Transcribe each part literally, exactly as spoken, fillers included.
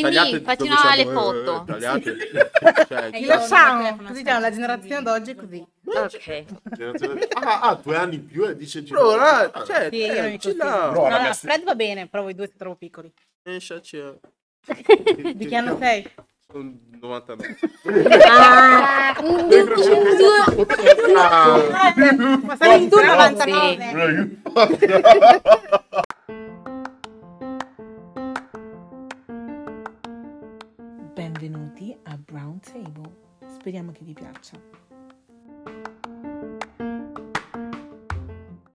Quindi facciamo diciamo, le foto. Eh, tagliate, cioè, e lo facciamo, così diamo, la generazione d'oggi è così. Ok. Ah, ah, due anni in più e dice... Bro, no, cioè, sì, eh, ci no, no, no, Fred va bene, però voi due ti trovo piccoli. Eh, di che anno sei? Sono novantanove. Ah, ma sarei in due novantanove. Benvenuti a Brown Table, speriamo che vi piaccia.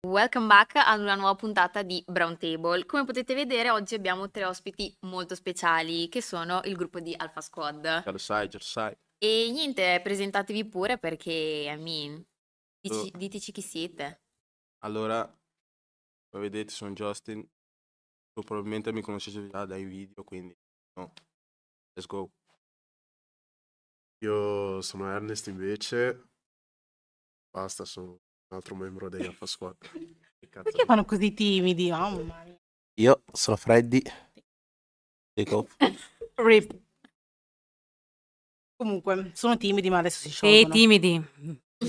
Welcome back ad una nuova puntata di Brown Table. Come potete vedere oggi abbiamo tre ospiti molto speciali che sono il gruppo di Alpha Squad. Lo sai, lo sai. E niente, presentatevi pure perché, I mean, dici, oh. Diteci chi siete. Allora, come vedete sono Justin, tu probabilmente mi conoscete già dai video, quindi no. Let's go. Io sono Ernest invece, basta, sono un altro membro degli Alpha Squad. Perché fanno così timidi? Oh, io sono Freddy. Take off. Rip. Comunque, sono timidi ma adesso si sciolgono. E timidi.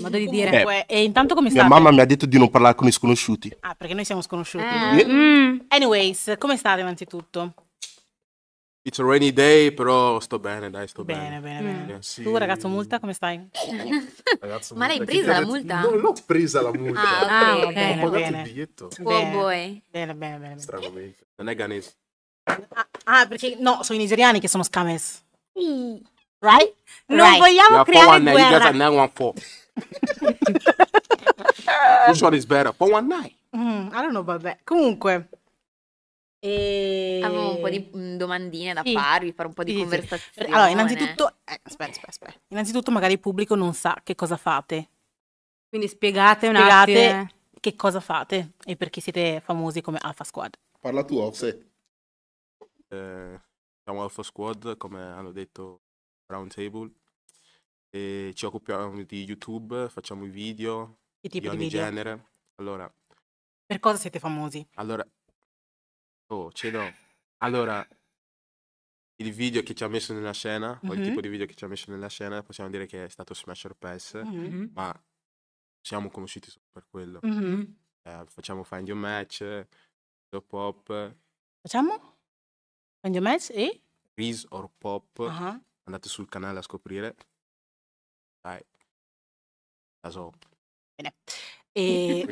Modo di dire. Comunque, e intanto come state? Mia mamma mi ha detto di non parlare con i sconosciuti. Ah, perché noi siamo sconosciuti. Eh. Mm. Anyways, come state innanzitutto? It's a rainy day, però sto bene, dai, sto bene. Bene, bene, bene. Sì. Tu, ragazzo multa, come stai? Ragazzo ma multa. L'hai presa la multa? Non l'ho presa la multa. Ah, ah, ok. Bene, ho pagato il biglietto. Oh boy. Bene, bene, bene. Stranamente. Non è ghanese. Ah, ah, perché no, sono i nigeriani che sono scammers. Right? Right? Non vogliamo creare guerra. Which one is better? For one night. Mm, I don't know, vabbè. Comunque... E... avevo un po' di domandine da sì. farvi, fare un po' di sì, conversazione. Sì. Allora, innanzitutto, eh, aspetta, aspetta, aspetta. Innanzitutto magari il pubblico non sa che cosa fate. Quindi spiegate, spiegate un attimo che cosa fate e perché siete famosi come Alpha Squad. Parla tu, Offset. Eh, siamo Alpha Squad, come hanno detto Brown Table, e ci occupiamo di YouTube, facciamo i video che tipo di ogni di video? genere. Allora, per cosa siete famosi? Allora, oh, ce l'ho. Allora, il video che ci ha messo nella scena, mm-hmm. o il tipo di video che ci ha messo nella scena, possiamo dire che è stato Smash or Pass, mm-hmm. ma siamo conosciuti solo per quello. Mm-hmm. Eh, facciamo Find Your Match, The Pop. Facciamo? Find Your Match e? Freeze or Pop. Uh-huh. Andate sul canale a scoprire. Dai. Adesso. Bene. E...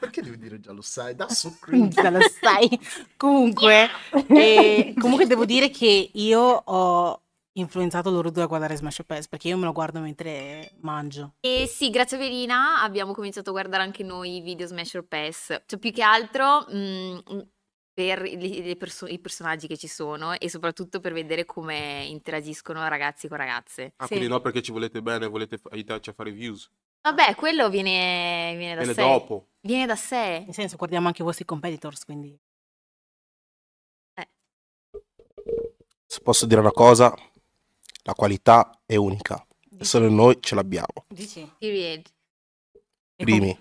perché devo dire già lo sai? Da so già lo sai. Comunque, e, comunque devo dire che io ho influenzato loro due a guardare Smash or Pass perché io me lo guardo mentre mangio. E sì, grazie a Verina abbiamo cominciato a guardare anche noi i video Smash or Pass, cioè più che altro mh, per le, le perso i personaggi che ci sono e soprattutto per vedere come interagiscono ragazzi con ragazze. Ah, sì. Quindi no perché ci volete bene, volete aiutarci a fare views. Vabbè, quello viene, viene da viene sé. Viene dopo. Viene da sé. Nel senso, guardiamo anche i vostri competitors, quindi... Eh. Se posso dire una cosa, la qualità è unica. Dici. Solo noi ce l'abbiamo. Dici? Period. Primi.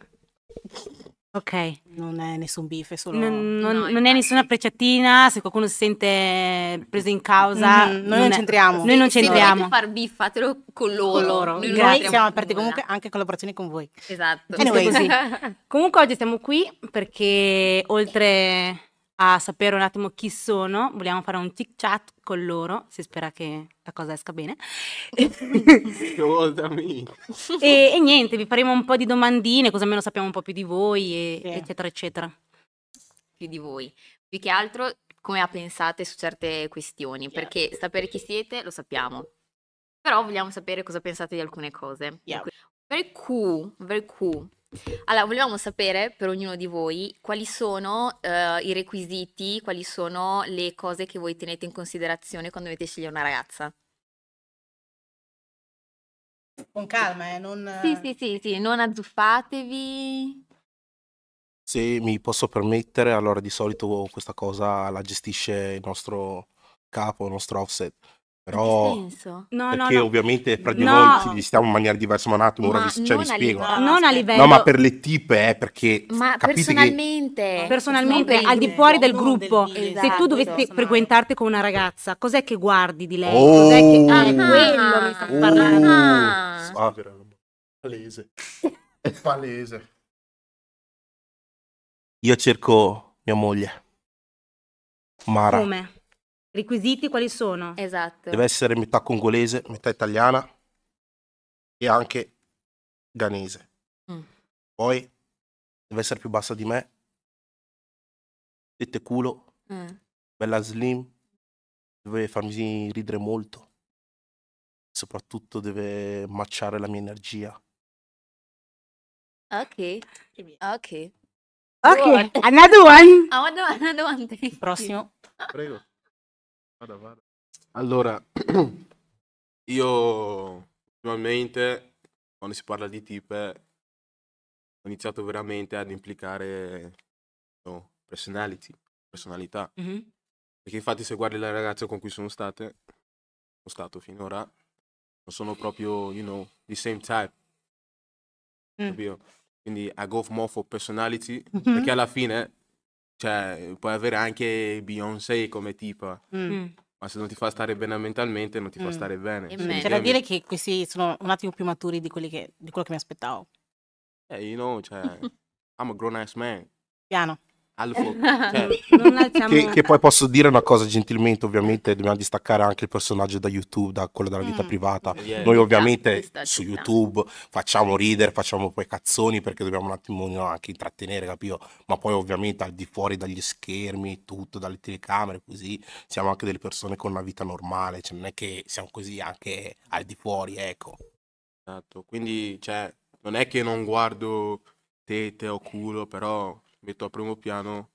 Ok. Non è nessun beef, è solo... Non, non, no, non è nessuna frecciatina, se qualcuno si sente preso in causa... Mm-hmm. Noi non, non c'entriamo. Noi non c'entriamo. Se volete far beef, fatelo con loro. Con loro. Noi, Noi siamo aperti comunque anche a collaborazioni con voi. Esatto. Anyway. Così. Comunque oggi siamo qui perché oltre a sapere un attimo chi sono, vogliamo fare un tic chat con loro, si spera che la cosa esca bene. e, e niente, vi faremo un po' di domandine, così almeno sappiamo un po' più di voi, e, yeah. eccetera, eccetera. Più di voi. Più che altro, come la pensate su certe questioni, yeah. perché sapere chi siete lo sappiamo, però vogliamo sapere cosa pensate di alcune cose. Yeah. Very cool, very cool. Allora, volevamo sapere per ognuno di voi quali sono uh, i requisiti, quali sono le cose che voi tenete in considerazione quando dovete scegliere una ragazza. Con calma, eh? Non... Sì, sì, sì, sì, non azzuffatevi. Se mi posso permettere, allora di solito questa cosa la gestisce il nostro capo, il nostro Offset. Però, in che senso? No, perché no, no. ovviamente fra di no. noi ci stiamo in maniera diversa, ma un attimo, ma ora vi, cioè, vi spiego. Livello, non a livello. No, ma per le tipe, eh, perché ma personalmente, che... personalmente al di fuori del gruppo, del se tu dovessi esatto, frequentarti con una ragazza, cos'è che guardi di lei? Oh, cos'è che... ah, ah, quello mi sta oh, parlando. Ah, veramente. Palese. Palese. Io cerco mia moglie. Mara. Come? Requisiti quali sono? Esatto. Deve essere metà congolese, metà italiana e anche ghanese. Mm. Poi deve essere più bassa di me. Tette culo. Mm. Bella slim. Deve farmi ridere molto. Soprattutto deve matchare la mia energia. Ok. Ok. Ok. Another one. Another one. Prossimo. Prego. Allora, io ultimamente, quando si parla di tipe, ho iniziato veramente ad implicare no, personality, personalità. Mm-hmm. Perché infatti se guardi le ragazze con cui sono state, sono stato finora, non sono proprio, you know, the same type. Mm. Capito? Quindi I go more for personality, mm-hmm. perché alla fine... Cioè, puoi avere anche Beyoncé come tipa, mm. ma se non ti fa stare bene mentalmente, non ti fa mm. stare bene. C'è da dire che questi sono un attimo più maturi di, quelli che, di quello che mi aspettavo. Eh, hey, you know, cioè, I'm a grown ass man. Piano. Cioè, non che, che poi posso dire una cosa gentilmente, ovviamente dobbiamo distaccare anche il personaggio da YouTube, da quello della vita mm. privata. Yeah. Noi ovviamente yeah. su YouTube facciamo ridere, facciamo poi cazzoni perché dobbiamo un attimo no, anche intrattenere, capito? Ma poi ovviamente al di fuori dagli schermi, tutto, dalle telecamere, così siamo anche delle persone con una vita normale, cioè non è che siamo così anche al di fuori, ecco. Esatto, quindi cioè, non è che non guardo tete o culo, però... metto a primo piano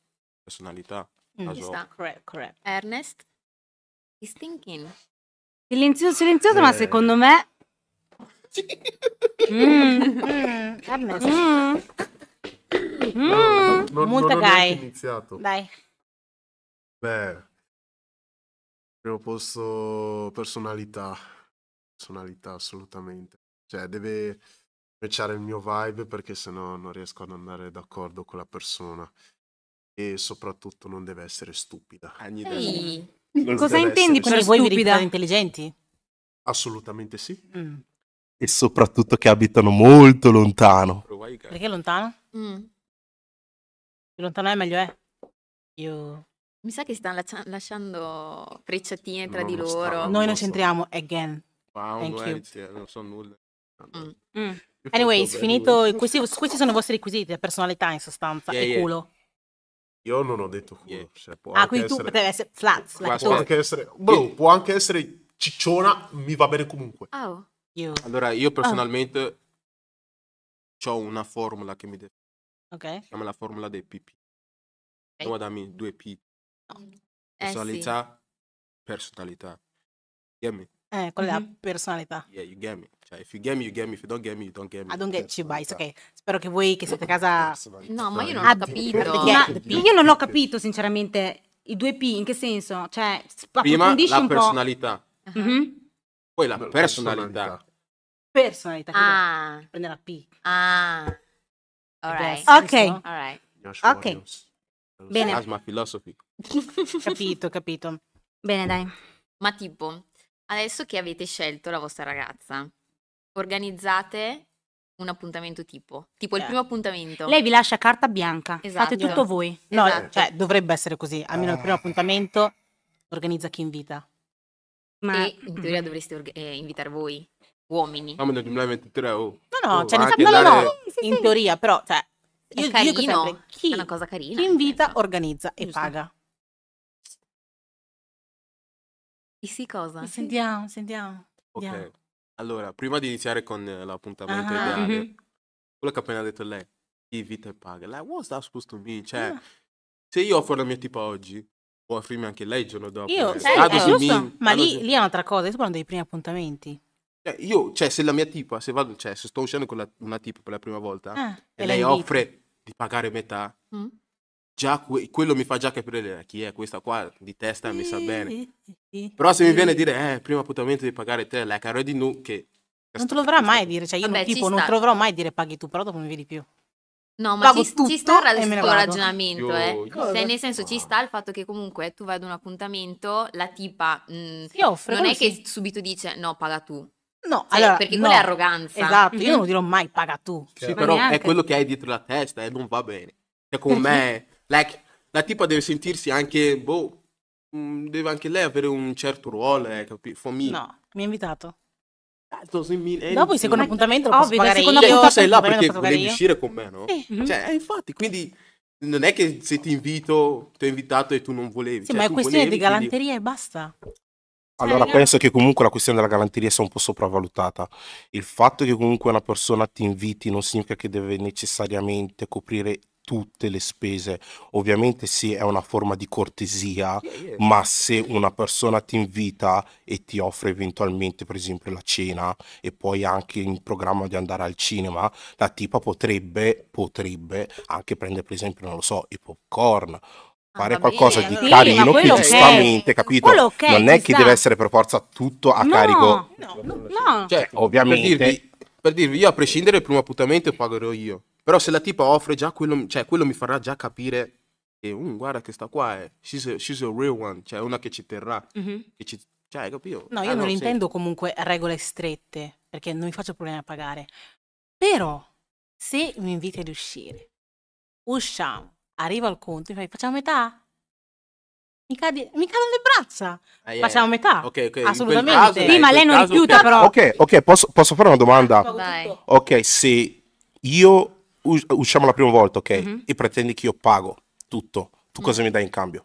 personalità. Mm. Correct, correct. Ernest is thinking. Silenzioso, silenzioso, eh. ma secondo me... mm. Mm. Ernest. Mm. Mm. No, no, Molta no, non ho iniziato. Dai. Beh, primo posto personalità. Personalità, assolutamente. Cioè, deve... matchare il mio vibe perché sennò non riesco ad andare d'accordo con la persona e soprattutto non deve essere stupida. Ehi, cosa intendi per stupida? Intelligenti? Assolutamente sì. Mm. E soprattutto che abitano molto lontano. Perché lontano? Mm. Più lontano è meglio è. Io... mi sa che stanno lasciando frecciatine tra non di non loro. Stanno, Noi non so. c'entriamo again. Wow, Thank you. È, non so nulla. Mm. Mm. Anyways, finito, questi, questi sono i vostri requisiti, la personalità in sostanza, yeah, e yeah. culo. Io non ho detto culo. Yeah. Cioè, può ah, anche quindi essere... tu potevi essere flat. Può, like può, anche essere... Bro, può anche essere cicciona, mi va bene comunque. Oh. Io. Allora, io personalmente oh. ho una formula che mi deve... Ok. Si chiama la formula dei P P. No, dammi due P. No. Personalità, eh, sì. personalità. Dammi. Eh, quella mm-hmm. è la personalità. Yeah, you get me. Cioè, if you get me, you get me. If you don't get me, you don't get me. I don't get you, bye. Ok. Spero che voi che siete a casa... No, ma io non ho capito. Ma io non l'ho capito, sinceramente. I due P, in che senso? Cioè, prima la personalità. Mm-hmm. Poi la personalità. Personalità. Ah. Prende la P. Ah. All right. Ok. All right. Ok. Bene. That's my philosophy. Capito, capito. Bene, dai. Ma tipo... adesso che avete scelto la vostra ragazza, organizzate un appuntamento tipo, tipo yeah. il primo appuntamento. Lei vi lascia carta bianca, esatto. fate tutto voi. Esatto. No, cioè dovrebbe essere così, almeno il primo appuntamento organizza chi invita. Ma... e in teoria dovreste eh, invitare voi, uomini. No, ma nel duemilaventitré, oh. No, no, oh, cioè, no, dare... no, no, in teoria, però, cioè, è io, carino, io sempre, chi, è una cosa carina. Chi invita, certo. organizza e Giusto. paga. Sì, cosa? Sentiamo, sentiamo. Ok, Andiamo. allora, prima di iniziare con l'appuntamento uh -huh. ideale, mm -hmm. quello che ha appena detto lei, invita e paga. Like, what's that supposed to mean? Cioè, yeah. se io offro la mia tipa oggi, può offrirmi anche lei il giorno dopo. Io, eh. Cioè, eh, giusto. Mean, ma lì, lì è un'altra cosa, io sto parlando dei primi appuntamenti. Cioè, io, cioè, se la mia tipa, se vado, cioè, se sto uscendo con la, una tipa per la prima volta, ah, e lei invito. offre di pagare metà, mm. già que quello mi fa già capire chi è questa qua, di testa e... mi sa bene. Però se mi viene a dire, eh, primo appuntamento devi pagare te, la caro di nu, che... Non te lo dovrà mai dire, cioè io Vabbè, non, tipo, non te lo dovrò mai dire paghi tu, però dopo mi vedi più. No, ma ci, ci sta il tuo ragionamento, eh. Cioè, nel senso, ci sta il fatto che comunque tu vai ad un appuntamento, la tipa mh, offre, non è che subito dice no, paga tu. No, cioè, allora, perché no, quella è arroganza. Esatto, mm-hmm. Io non dirò mai paga tu. Cioè, sì, però neanche... è quello che hai dietro la testa e eh, non va bene. Cioè, con me, like, la tipa deve sentirsi anche, boh, mh, deve anche lei avere un certo ruolo, eh, capito? No, mi ha invitato. Dopo il secondo appuntamento lo posso pagare io. Tu sei là perché volevi uscire con me, no? Eh. Cioè, eh, infatti, quindi non è che se ti invito, ti ho invitato e tu non volevi. Sì, cioè, ma è questione volevi, di galanteria quindi... e basta. Allora, eh, penso che comunque la questione della galanteria sia un po' sopravvalutata. Il fatto che comunque una persona ti inviti non significa che deve necessariamente coprire tutte le spese. Ovviamente sì, è una forma di cortesia, yeah, yeah. Ma se una persona ti invita e ti offre eventualmente per esempio la cena e poi anche in programma di andare al cinema, la tipa potrebbe, potrebbe anche prendere per esempio, non lo so, i popcorn, fare ah, qualcosa bene, di sì, carino che giustamente, è, capito? Che non è che sta. Deve essere per forza tutto a no, carico. No, no, no. Cioè, ovviamente... Per dirvi, per dirvi, io a prescindere il primo appuntamento pagherò io. Però se la tipa offre già quello, cioè quello mi farà già capire che um, guarda che sta qua, eh. she's, a, she's a real one, cioè una che ci terrà. Mm-hmm. Che ci, cioè, hai capito? No, io ah, non, non intendo sì. comunque regole strette, perché non mi faccio problemi a pagare. Però se mi inviti ad uscire, usciamo, arriva il conto e fai facciamo metà? Mi, cade, mi cadono le braccia, ah, yeah. facciamo metà, okay, okay. assolutamente. Sì, ma lei non rifiuta però. Ok, ok, posso, posso fare una domanda? Ah, ok, se io... usciamo la prima volta, ok? Mm-hmm. E pretendi che io pago tutto. Tu cosa mi dai in cambio?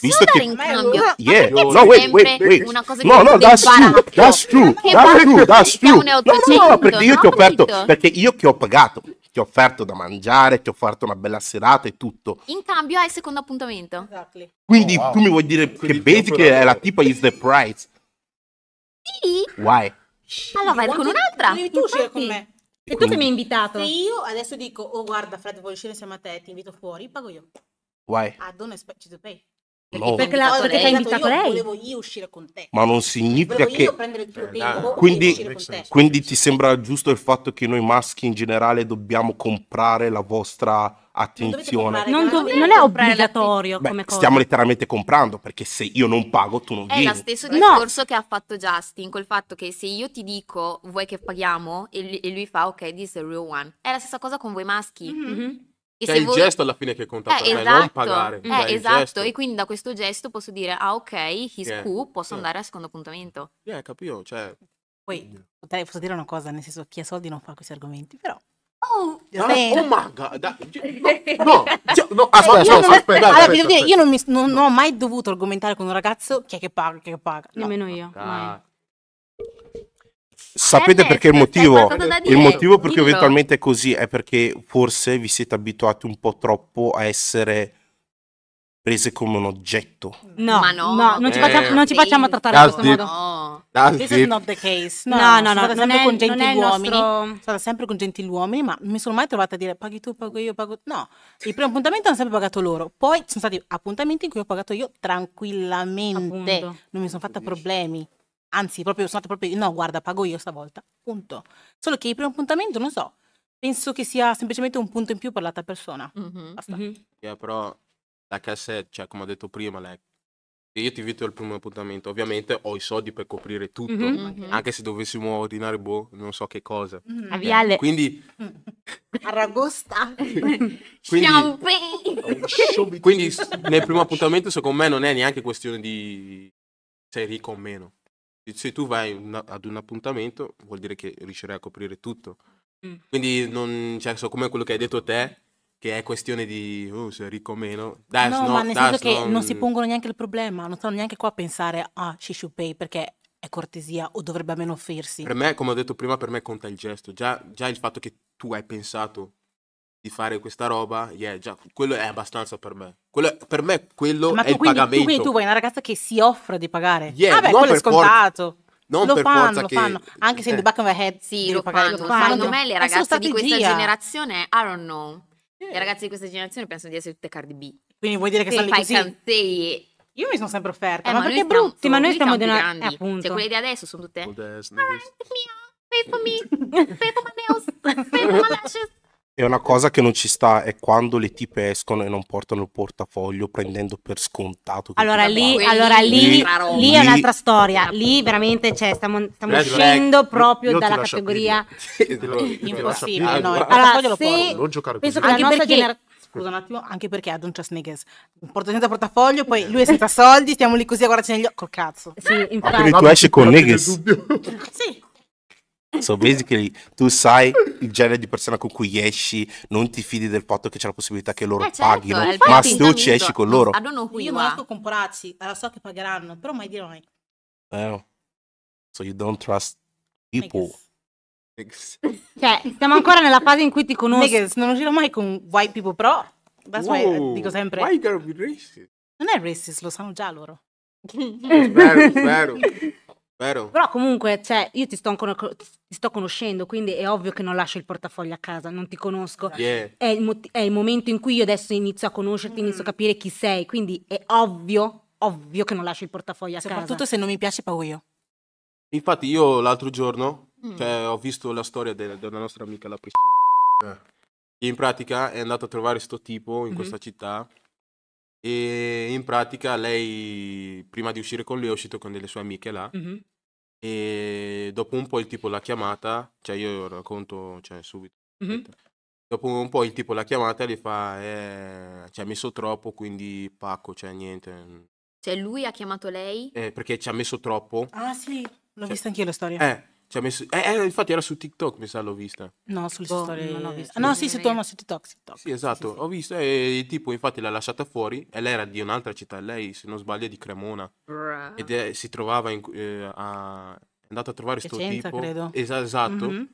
Visto che in cambio? Yeah. No, wait, wait, wait. Una cosa che no, no, that's true. That's true. That's true. That's true. No, no, no, perché io no, ti ho offerto, perché io che ho pagato, ti ho offerto da mangiare, ti ho offerto una bella serata e tutto. In cambio hai il secondo appuntamento. Exactly. Quindi oh, wow. tu mi vuoi dire Quindi che basic è la tipa is the price? Sì. Why? Allora vai con un'altra. Tu uscire con me. E tu che mi hai invitato? Se io adesso dico, oh guarda Fred, vuoi uscire insieme a te, ti invito fuori, pago io. Why? I don't expect you to pay. Perché, no. perché la volta che ti ha invitato lei? Volevo io uscire con te. Ma non significa volevo che... io prendere il tuo tempo quindi, e uscire con te. Quindi ti sembra giusto il fatto che noi maschi in generale dobbiamo comprare la vostra attenzione? Non, non, non è obbligatorio come Beh, cosa. Stiamo letteralmente comprando, perché se io non pago tu non è vieni. È lo stesso discorso no. che ha fatto Justin, col fatto che se io ti dico vuoi che paghiamo e lui, e lui fa ok, this is the real one. È la stessa cosa con voi maschi. Mm-hmm. C'è il voi... gesto alla fine che conta eh, per esatto. me, non pagare. Eh, Dai, esatto, e quindi da questo gesto posso dire, ah ok, he's yeah. cool, posso yeah. andare al secondo appuntamento. Yeah, capito, cioè... Poi, potrei, posso dire una cosa, nel senso, chi ha soldi non fa questi argomenti, però... Oh, no, oh my God, no, no, no aspetta, io aspetta, non, aspetta, allora, aspetta, dire, io non, mi, non, no. non ho mai dovuto argomentare con un ragazzo chi è che paga, chi è che paga. No. Nemmeno io, ah. mai. Sapete eh, perché il motivo? Il motivo perché Dillo. eventualmente è così è perché forse vi siete abituati un po' troppo a essere prese come un oggetto. No, ma no, no non, eh. ci facciamo, non ci facciamo trattare in questo deep. modo. No. This deep. is not the case. No, no, no, no, sono no sempre è, con gentiluomini. Nostro... Sono sempre con gentiluomini, ma non mi sono mai trovata a dire paghi tu, pago io, pago... No, il primo appuntamento hanno sempre pagato loro. Poi ci sono stati appuntamenti in cui ho pagato io tranquillamente. Appunto. Non mi sono fatta problemi. Anzi, proprio sono stata proprio... No, guarda, pago io stavolta. Punto. Solo che il primo appuntamento, non so, penso che sia semplicemente un punto in più per l'altra persona. Mm-hmm. Basta. Mm-hmm. Yeah, però, la cassetta, cioè, come ho detto prima, like, io ti invito al primo appuntamento. Ovviamente ho i soldi per coprire tutto. Mm-hmm. Anche se dovessimo ordinare, boh, non so che cosa. Mm-hmm. A Viale. Yeah, quindi... Aragosta. quindi... Champagne. Quindi, nel primo appuntamento, secondo me, non è neanche questione di... sei ricco o meno. Se tu vai una, ad un appuntamento vuol dire che riuscirai a coprire tutto. Mm. Quindi non cioè, so come quello che hai detto te, che è questione di oh, se è ricco o meno. That's no, not, ma nel that's senso non... che non si pongono neanche il problema, non stanno neanche qua a pensare ah, she should pay perché è cortesia o dovrebbe almeno offrirsi. Per me, come ho detto prima, per me conta il gesto. Già, già il fatto che tu hai pensato di fare questa roba, yeah, già, quello è abbastanza per me. Quello, per me quello ma è il quindi, pagamento. Ma quindi tu vuoi una ragazza che si offre di pagare? Yeah, Vabbè, quello è scontato. Non lo per fanno, forza lo che... fanno. Anche eh. se in the back of my head sì, lo fanno. Lo fanno. Secondo me le ragazze di questa generazione, I don't know, yeah. le ragazze di questa generazione pensano di essere tutte Cardi B. Quindi vuoi dire che sono lì così? Io mi sono sempre offerta, eh, ma, ma perché brutti, ma noi stiamo di una... Eh, appunto. Cioè, quelle di adesso sono tutte... E una cosa che non ci sta è quando le tipe escono e non portano il portafoglio prendendo per scontato. Allora lì, allora lì, lì, lì è un'altra storia. Lì veramente cioè, stiamo, stiamo uscendo lei, proprio io, io dalla categoria impossibile. Allora, se non giocare penso che la nostra generazione... Scusa un attimo, anche perché ad un Chasnigas porto senza portafoglio, poi lui è senza soldi, stiamo lì così a guardarci negli occhi. Col cazzo. Sì, infatti. Quindi tu esci con Negas. Sì. So basically tu sai il genere di persona con cui esci, non ti fidi del fatto che c'è la possibilità che loro eh, certo, paghino, ma se tu ci esci con loro. Io non sto con Porazzi, allora so che pagheranno, però mai di noi. Oh. So you don't trust people. Cioè, siamo ancora nella fase in cui ti conosci. Non uscirò mai con white people, però that's why, wow, dico sempre. Why you gotta be racist? Non è racist, lo sanno già loro. Vero, vero. Vero. Però comunque, cioè, io ti sto, ancora, ti sto conoscendo, quindi è ovvio che non lascio il portafoglio a casa, non ti conosco. Yeah. È, il è il momento in cui io adesso inizio a conoscerti, mm. inizio a capire chi sei, quindi è ovvio, ovvio che non lascio il portafoglio a Soprattutto casa. Soprattutto se non mi piace pago io. Infatti io l'altro giorno mm. cioè, ho visto la storia della de nostra amica, la Priscilla, che in pratica è andata a trovare sto tipo in mm-hmm. questa città. E in pratica lei, prima di uscire con lui, è uscito con delle sue amiche là. Mm-hmm. E dopo un po' il tipo l'ha chiamata, cioè io racconto cioè, subito. Mm-hmm. Dopo un po' il tipo l'ha chiamata e gli fa, eh, ci ha messo troppo, quindi pacco, cioè niente. Cioè lui ha chiamato lei? Eh, perché ci ha messo troppo. Ah sì, l'ho cioè, vista anch'io la storia. Eh. Ci ha messo... eh, infatti era su TikTok, mi sa, l'ho vista. No, sulle oh, storie non l'ho vista. No, sì, su TikTok, TikTok. Sì, esatto, sì, sì. Ho visto e il tipo infatti l'ha lasciata fuori e lei era di un'altra città, lei se non sbaglio è di Cremona. Bra. Ed è, si trovava, in, eh, a... è andata a trovare sto tipo. Credo. Es esatto. Mm-hmm.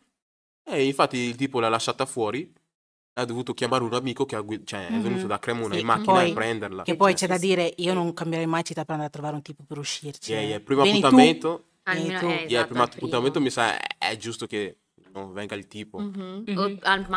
E infatti il tipo l'ha lasciata fuori. Ha dovuto chiamare un amico che ha cioè, è venuto da Cremona sì, in macchina poi, a prenderla. Che poi c'è da dire, io non cambierei mai città per andare a trovare un tipo per uscirci. Yeah, yeah. Primo Vieni appuntamento... Tu? Almeno tu, eh, esatto, il primo appuntamento mi sa è giusto che non venga il tipo mm-hmm. Mm-hmm.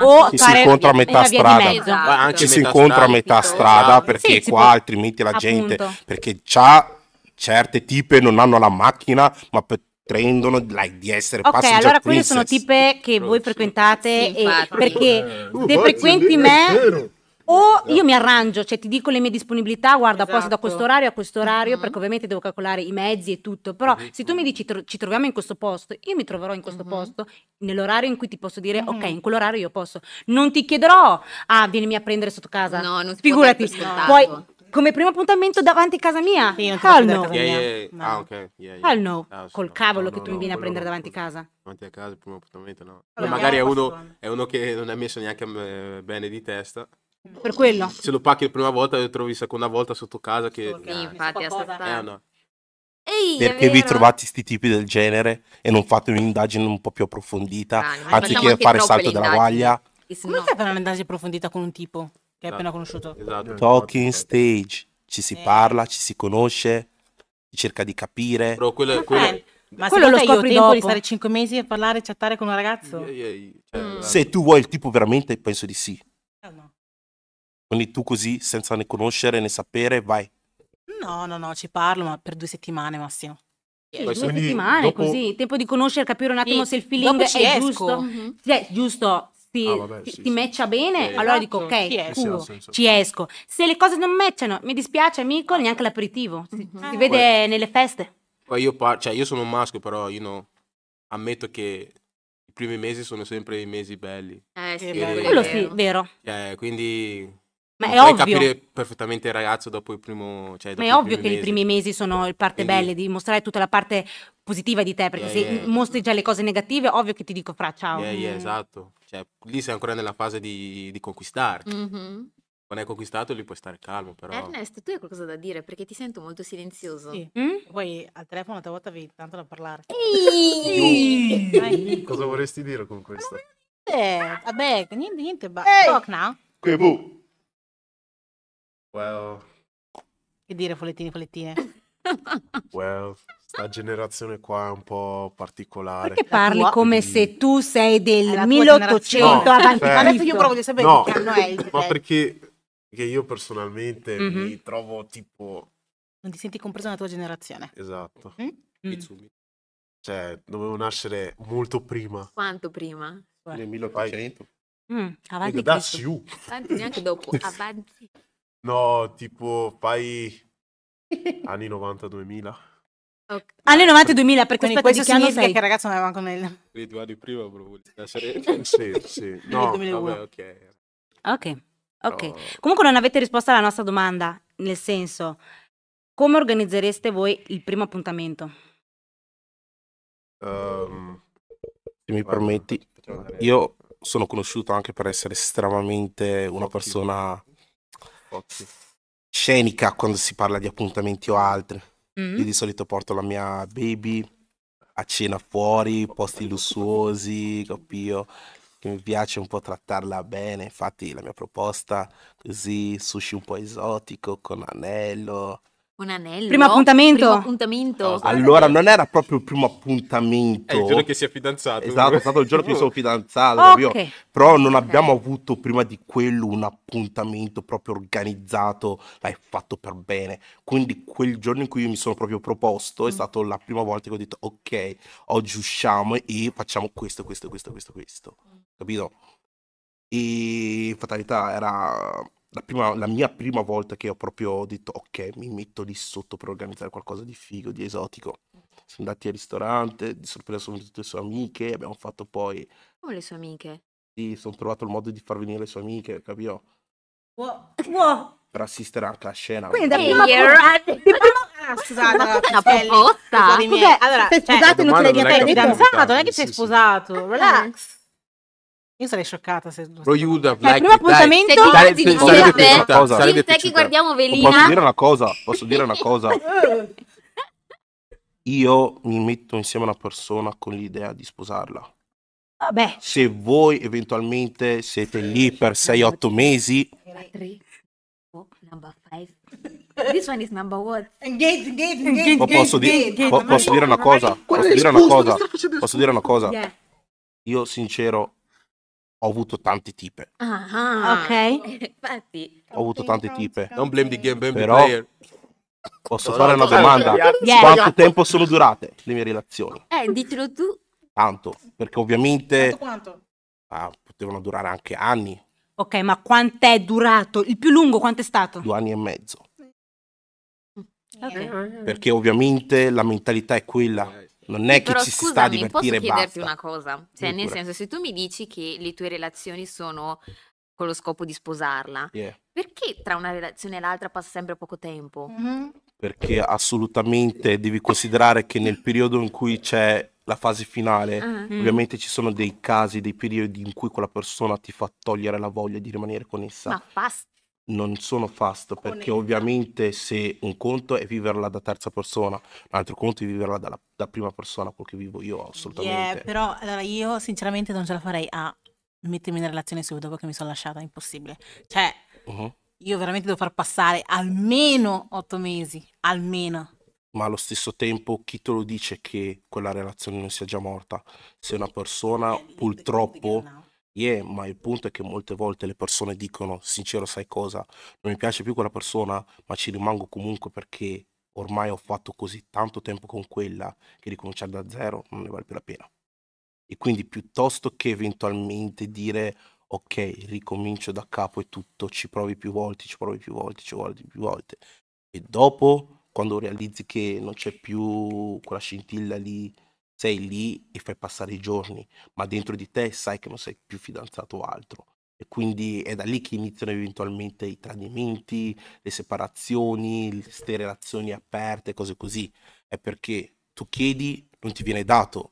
o, al o ci si incontra a metà strada esatto. anche ci si incontra a metà strada perché sì, qua può... altrimenti la gente Appunto. perché c'ha certe tipe non hanno la macchina ma prendono like, di essere okay, passeggeri. Ok, allora quelle sono tipe che voi frequentate sì, e perché eh, se frequenti me o io mi arrangio, cioè ti dico le mie disponibilità, guarda, esatto. posso da questo orario a questo orario, mm-hmm. perché ovviamente devo calcolare i mezzi e tutto, però mm-hmm. se tu mi dici tro ci troviamo in questo posto, io mi troverò in questo mm-hmm. posto, nell'orario in cui ti posso dire, mm-hmm. ok, in quell'orario io posso. Non ti chiederò, ah, vienimi a prendere sotto casa. No, non ti Figurati, poi come primo appuntamento davanti a casa mia. Sì, non ti Hell no. Yeah, yeah. no. Ah, okay. yeah, yeah. Hell no, ah, sì, col no. cavolo no, che no, tu no, mi vieni a prendere davanti a casa. Davanti a casa, il primo appuntamento no. Allora, magari è uno, è uno che non è messo neanche bene di testa. Per quello se lo pacchi la prima volta e lo trovi la seconda volta sotto casa che okay, nah, infatti eh, no. Ehi, perché vi trovate sti tipi del genere e non fate un'indagine un po' più approfondita ah, no, anziché fare salto della guaglia come fai a fare un'indagine approfondita con un tipo che hai no. appena conosciuto esatto. talking stage ci si eh. parla, ci si conosce, si cerca di capire Bro, quello, quello... Ma quello lo scopri dopo di stare cinque mesi a parlare e chattare con un ragazzo yeah, yeah, yeah. Mm. se tu vuoi il tipo veramente penso di sì. Quindi tu così, senza né conoscere né sapere, vai. No, no, no, ci parlo, ma per due settimane massimo. Sì, due settimane, dopo... così. Tempo di conoscere, capire un attimo sì, se il feeling è esco. giusto. Mm-hmm. Sì, giusto, ti, ah, vabbè, sì, ti sì. matcha bene, eh, allora dico, ok, ci esco. ci esco. Se le cose non matchano, mi dispiace, amico, neanche l'aperitivo. Si, mm-hmm. si vede poi, nelle feste. Poi io, cioè, io sono un maschio, però io no, ammetto che... i primi mesi sono sempre i mesi belli. Eh, sì, e, quello sì, vero. Cioè, quindi... Ma è ovvio. Capire perfettamente il ragazzo dopo il primo... Cioè, dopo Ma è ovvio che mesi. i primi mesi sono il parte Quindi... belle, di mostrare tutta la parte positiva di te, perché yeah, se yeah. mostri già le cose negative, ovvio che ti dico fra ciao. Yeah, yeah, mm. Esatto, cioè, lì sei ancora nella fase di, di conquistare. Mm-hmm. Quando hai conquistato lì puoi stare calmo, però... Ernest, tu hai qualcosa da dire, perché ti sento molto silenzioso. Sì. Mm? Poi al telefono altre volte avevi tanto da parlare. Ehi! Cosa vorresti dire con questo? Eh, vabbè, niente, niente, ba... talk now. Que bu! Well. Che dire, follettini, follettine? Well, sta generazione qua è un po' particolare. Perché parli What? come se tu sei del milleottocento avanti? No, cioè, adesso io provo di sapere no, che anno è il... Ma perché, perché io personalmente mm-hmm. mi trovo tipo Non ti senti compreso nella tua generazione. Esatto. Mm? Mm. Cioè, dovevo nascere molto prima. Quanto prima? Nel milleottocento. Mm, avanti Cristo. Tanti neanche dopo, avanti. No, tipo fai anni novanta duemila. Okay. Anni novanta duemila, perché aspetta, questo significa sei? Che il ragazzo non aveva manco nel... Quindi due anni prima, bro, nascere... Sì, sì. No, vabbè, ok. Ok, ok. Però... Comunque non avete risposto alla nostra domanda, nel senso... Come organizzereste voi il primo appuntamento? Um, se mi permetti, io sono conosciuto anche per essere estremamente una persona scenica quando si parla di appuntamenti o altri. Mm-hmm. Io di solito porto la mia baby a cena fuori, posti lussuosi, capito? Che mi piace un po' trattarla bene, infatti la mia proposta così, sushi un po' esotico, con anello... Un anello? Primo appuntamento? Primo appuntamento. Allora, non era proprio il primo appuntamento. È il giorno che si è fidanzato. Esatto, è stato il giorno che mi sono fidanzato. Okay. Però non abbiamo okay. avuto prima di quello un appuntamento proprio organizzato, l'hai fatto per bene. Quindi quel giorno in cui io mi sono proprio proposto è mm. stata la prima volta che ho detto ok, oggi usciamo e facciamo questo, questo, questo, questo, questo. Mm. Capito? E fatalità era... La, prima, la mia prima volta che ho proprio detto ok, mi metto lì sotto per organizzare qualcosa di figo, di esotico. Siamo andati al ristorante, di sorpresa sono tutte le sue amiche, abbiamo fatto poi... Come le sue amiche? Sì, sono trovato il modo di far venire le sue amiche, capito? Wow. Wow. Per assistere anche alla scena. Quindi da prima... Ah, scusate, allora, una proposta! Scusa, allora, sei sposato e non te l'hai detto? Fidanzato, non è che sei sposato, relax. Io sarei scioccata se... Bro, you the black, primo appuntamento... Sarebbe te che guardiamo Velina. Posso dire una cosa? Posso dire una cosa? Io mi metto insieme a una persona con l'idea di sposarla. Vabbè. Se voi eventualmente siete lì per sei otto mesi... This one is number one. Engage, engage, engage. Posso dire una cosa? Posso dire una cosa? Posso dire una cosa? Io, sincero... Ho avuto tante tipe. Ah, ok. Infatti. Ho avuto tante tipe. Non blame the game, blame però, the player. Posso fare una domanda? Yeah. Quanto tempo sono durate le mie relazioni? Eh, dicelo tu. Tanto, perché ovviamente... Quanto? Ah, potevano durare anche anni. Ok, ma quant'è durato? Il più lungo quanto è stato? Due anni e mezzo. Okay. Perché ovviamente la mentalità è quella... Non è che però, ci scusami, si sta a divertire e basta. Posso chiederti una cosa? Cioè, nel senso, se tu mi dici che le tue relazioni sono con lo scopo di sposarla, yeah. perché tra una relazione e l'altra passa sempre poco tempo? Mm-hmm. Perché assolutamente devi considerare che nel periodo in cui c'è la fase finale, uh-huh. ovviamente ci sono dei casi, dei periodi in cui quella persona ti fa togliere la voglia di rimanere con essa. Ma fast. Non sono fast, perché ovviamente se un conto è viverla da terza persona, un altro conto è viverla dalla, da prima persona, quel che vivo io assolutamente. Yeah, però allora io sinceramente non ce la farei a mettermi in relazione subito dopo che mi sono lasciata, è impossibile. Cioè, uh-huh. io veramente devo far passare almeno otto mesi, almeno. Ma allo stesso tempo chi te lo dice che quella relazione non sia già morta? Se una persona purtroppo... Yeah, ma il punto è che molte volte le persone dicono, sincero sai cosa, non mi piace più quella persona, ma ci rimango comunque perché ormai ho fatto così tanto tempo con quella che ricominciare da zero non ne vale più la pena. E quindi piuttosto che eventualmente dire, ok, ricomincio da capo e tutto, ci provi più volte, ci provi più volte, ci provi più volte. E dopo, quando realizzi che non c'è più quella scintilla lì, sei lì e fai passare i giorni, ma dentro di te sai che non sei più fidanzato o altro. E quindi è da lì che iniziano eventualmente i tradimenti, le separazioni, queste relazioni aperte, cose così. È perché tu chiedi, non ti viene dato.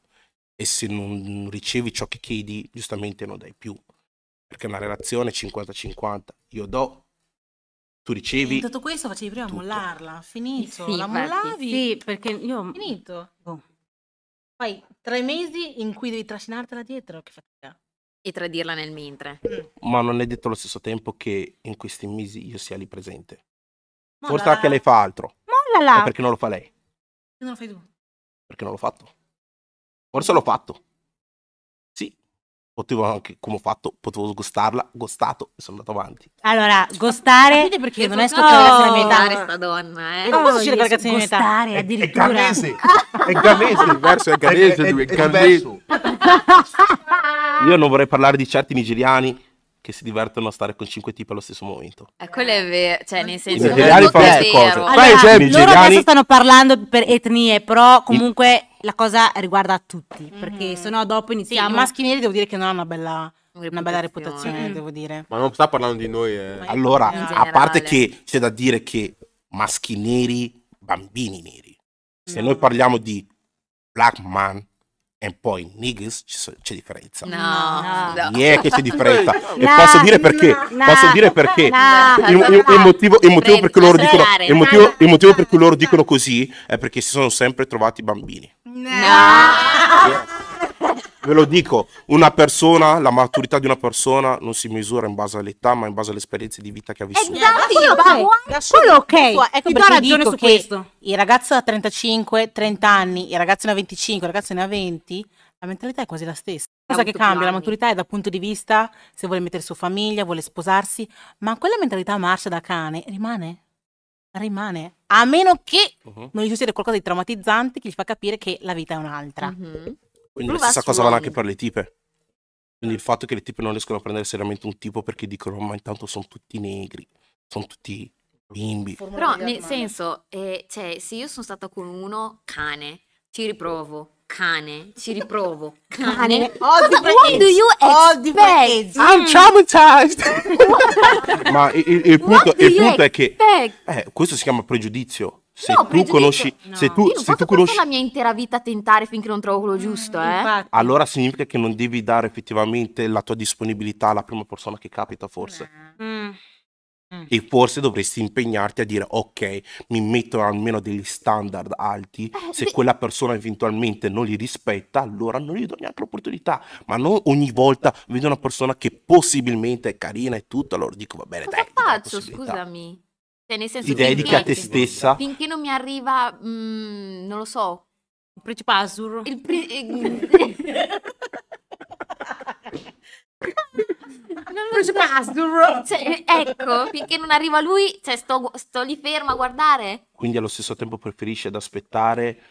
E se non ricevi ciò che chiedi, giustamente non dai più. Perché una relazione è cinquanta cinquanta. Io do, tu ricevi. E tutto questo facevi prima a mollarla. Finito. Sì, la mollavi? Sì, perché io... Finito. Oh. Poi tre mesi in cui devi trascinartela dietro, che fatica. E tradirla nel mentre. Mm. Ma non è detto allo stesso tempo che in questi mesi io sia lì presente. Mollala. Forse anche lei fa altro. Mollala. Ma perché non lo fa lei? Perché non lo fai tu? Perché non l'ho fatto. Forse l'ho fatto. Sì. potevo anche, come ho fatto, potevo ghostarla, ghostato e sono andato avanti. Allora, ghostare... Capite perché non è solo ragazza militare sta donna, eh? Non posso uscire con ragazza militare, addirittura. È ghanese, è ghanese, il verso è ghanese, lui è ghanese. Io non vorrei parlare di certi nigeriani che si divertono a stare con cinque tipi allo stesso momento. Eh, quello è vero, cioè nel senso... I nigeriani fanno queste cose. Allora, loro adesso stanno parlando per etnie, però comunque... La cosa riguarda tutti, mm-hmm. perché sennò dopo iniziamo... Sì, i maschi neri devo dire che non hanno una bella reputazione, una bella reputazione mm-hmm. devo dire. Ma non sta parlando di noi. Eh. Allora, in a generale. parte che c'è da dire che maschi neri, bambini neri. Se no. noi parliamo di black man e poi niggas, c'è differenza. No. no. no. Yeah, che c'è differenza. No. E posso dire perché, no. posso dire perché. No. Il, il, il motivo, il motivo per cui loro dicono, il motivo, il motivo per cui loro dicono così è perché si sono sempre trovati bambini. No. No. Ve lo dico, una persona, la maturità di una persona non si misura in base all'età, ma in base alle esperienze di vita che ha vissuto. Esatto, io quello ok. Ecco ti perché do ragione su questo. Il ragazzo da trentacinque trenta anni, il ragazzo da venticinque, il ragazzo da venti, la mentalità è quasi la stessa. La cosa che cambia, la maturità è dal punto di vista se vuole mettere su famiglia, vuole sposarsi, ma quella mentalità marcia da cane rimane. Rimane, a meno che uh-huh. non gli succeda qualcosa di traumatizzante che gli fa capire che la vita è un'altra. Uh-huh. Quindi la stessa cosa vale anche per le tipe. Quindi il fatto che le tipe non riescono a prendere seriamente un tipo perché dicono ma intanto sono tutti negri, sono tutti bimbi. Però Formale nel senso, eh, cioè, se io sono stata con uno cane, ci riprovo. Cane, ci riprovo. Cane. All Cosa, what do you expect? All I'm traumatized. Ma il, il punto, il punto è che eh, questo si chiama pregiudizio. Se no, tu pregiudizio. conosci, no. se tu, Io se tu conosci la mia intera vita a tentare finché non trovo quello giusto, mm, eh? allora significa che non devi dare effettivamente la tua disponibilità alla prima persona che capita, forse. Mm. E forse dovresti impegnarti a dire ok, mi metto almeno degli standard alti, eh, se sì. quella persona eventualmente non li rispetta, allora non gli do neanche l'opportunità. Ma non ogni volta vedo una persona che possibilmente è carina e tutto, allora dico va bene, cosa dai. Cosa faccio, scusami? Cioè, nel senso, ti dedichi a te stessa? Finché non mi arriva, mm, non lo so, il principe azzurro. Il pri Non cioè, ecco, finché non arriva lui, cioè sto, sto lì ferma a guardare. Quindi allo stesso tempo preferisci ad aspettare